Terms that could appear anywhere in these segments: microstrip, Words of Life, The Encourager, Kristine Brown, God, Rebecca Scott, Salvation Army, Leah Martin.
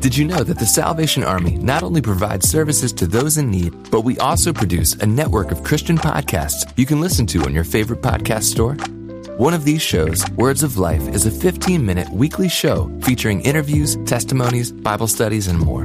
Did you know that the Salvation Army not only provides services to those in need, but we also produce a network of Christian podcasts you can listen to on your favorite podcast store? One of these shows, Words of Life, is a 15-minute weekly show featuring interviews, testimonies, Bible studies, and more.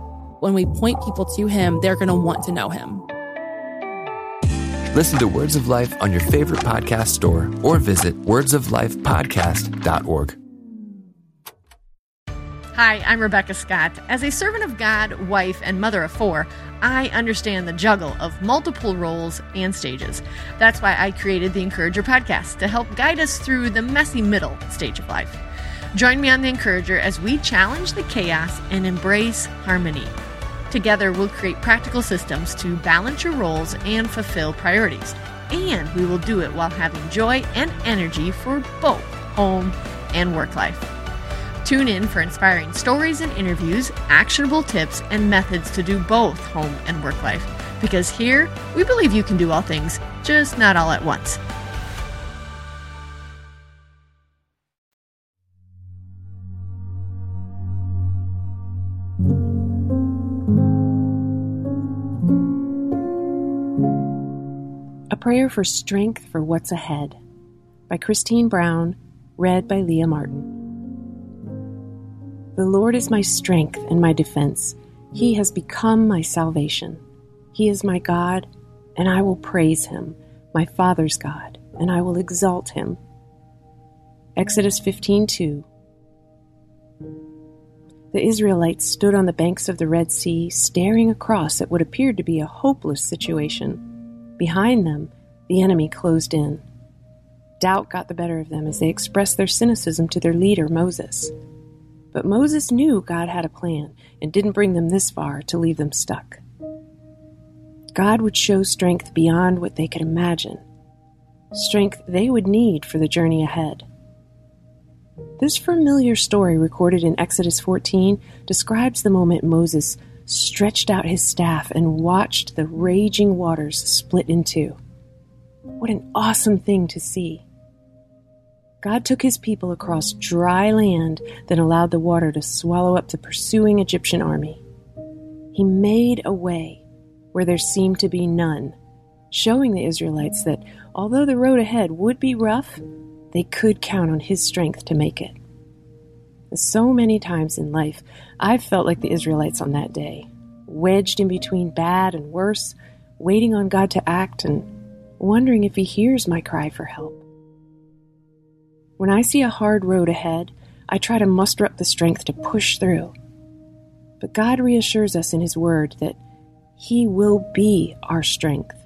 When we point people to him, they're going to want to know him. Listen to Words of Life on your favorite podcast store or visit wordsoflifepodcast.org. Hi, I'm Rebecca Scott. As a servant of God, wife, and mother of 4, I understand the juggle of multiple roles and stages. That's why I created The Encourager podcast, to help guide us through the messy middle stage of life. Join me on The Encourager as we challenge the chaos and embrace harmony. Together, we'll create practical systems to balance your roles and fulfill priorities. And we will do it while having joy and energy for both home and work life. Tune in for inspiring stories and interviews, actionable tips, and methods to do both home and work life. Because here, we believe you can do all things, just not all at once. A Prayer for Strength for What's Ahead, by Kristine Brown, read by Leah Martin. The Lord is my strength and my defense. He has become my salvation. He is my God, and I will praise him, my Father's God, and I will exalt him. Exodus 15:2. The Israelites stood on the banks of the Red Sea, staring across at what appeared to be a hopeless situation. Behind them, the enemy closed in. Doubt got the better of them as they expressed their cynicism to their leader, Moses. But Moses knew God had a plan and didn't bring them this far to leave them stuck. God would show strength beyond what they could imagine, strength they would need for the journey ahead. This familiar story recorded in Exodus 14 describes the moment Moses stretched out his staff and watched the raging waters split in two. What an awesome thing to see! God took his people across dry land, then allowed the water to swallow up the pursuing Egyptian army. He made a way where there seemed to be none, showing the Israelites that although the road ahead would be rough, they could count on his strength to make it. So many times in life, I've felt like the Israelites on that day, wedged in between bad and worse, waiting on God to act and wondering if he hears my cry for help. When I see a hard road ahead, I try to muster up the strength to push through. But God reassures us in his word that he will be our strength.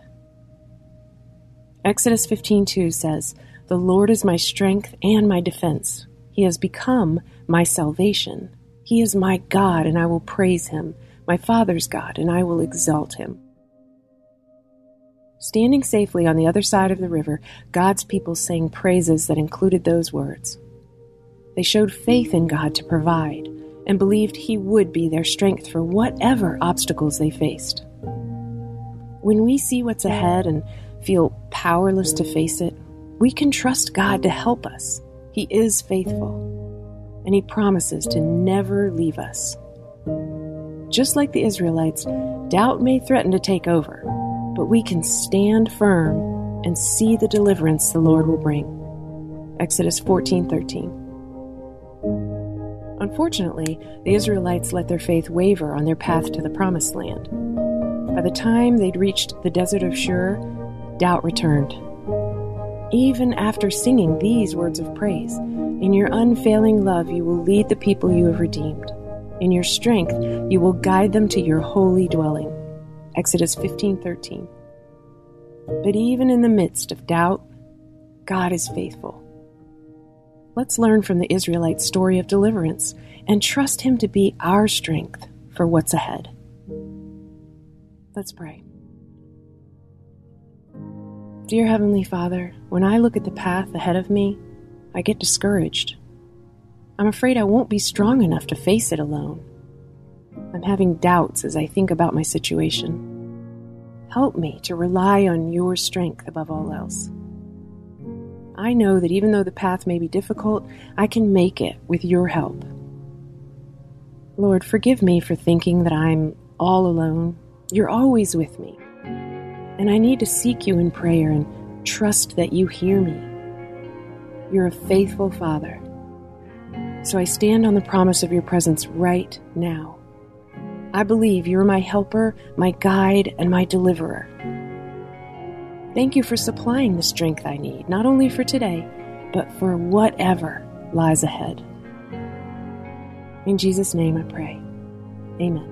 Exodus 15:2 says, "The Lord is my strength and my defense. He has become my salvation. He is my God, and I will praise him, my Father's God, and I will exalt him." Standing safely on the other side of the river, God's people sang praises that included those words. They showed faith in God to provide and believed he would be their strength for whatever obstacles they faced. When we see what's ahead and feel powerless to face it, we can trust God to help us. He is faithful, and he promises to never leave us. Just like the Israelites, doubt may threaten to take over, but we can stand firm and see the deliverance the Lord will bring. Exodus 14:13. Unfortunately, the Israelites let their faith waver on their path to the Promised Land. By the time they'd reached the desert of Shur, doubt returned. Even after singing these words of praise, in your unfailing love you will lead the people you have redeemed. In your strength you will guide them to your holy dwelling. Exodus 15:13. But even in the midst of doubt, God is faithful. Let's learn from the Israelite story of deliverance and trust Him to be our strength for what's ahead. Let's pray. Dear Heavenly Father, when I look at the path ahead of me, I get discouraged. I'm afraid I won't be strong enough to face it alone. I'm having doubts as I think about my situation. Help me to rely on your strength above all else. I know that even though the path may be difficult, I can make it with your help. Lord, forgive me for thinking that I'm all alone. You're always with me. And I need to seek you in prayer and trust that you hear me. You're a faithful Father. So I stand on the promise of your presence right now. I believe you're my helper, my guide, and my deliverer. Thank you for supplying the strength I need, not only for today, but for whatever lies ahead. In Jesus' name I pray. Amen.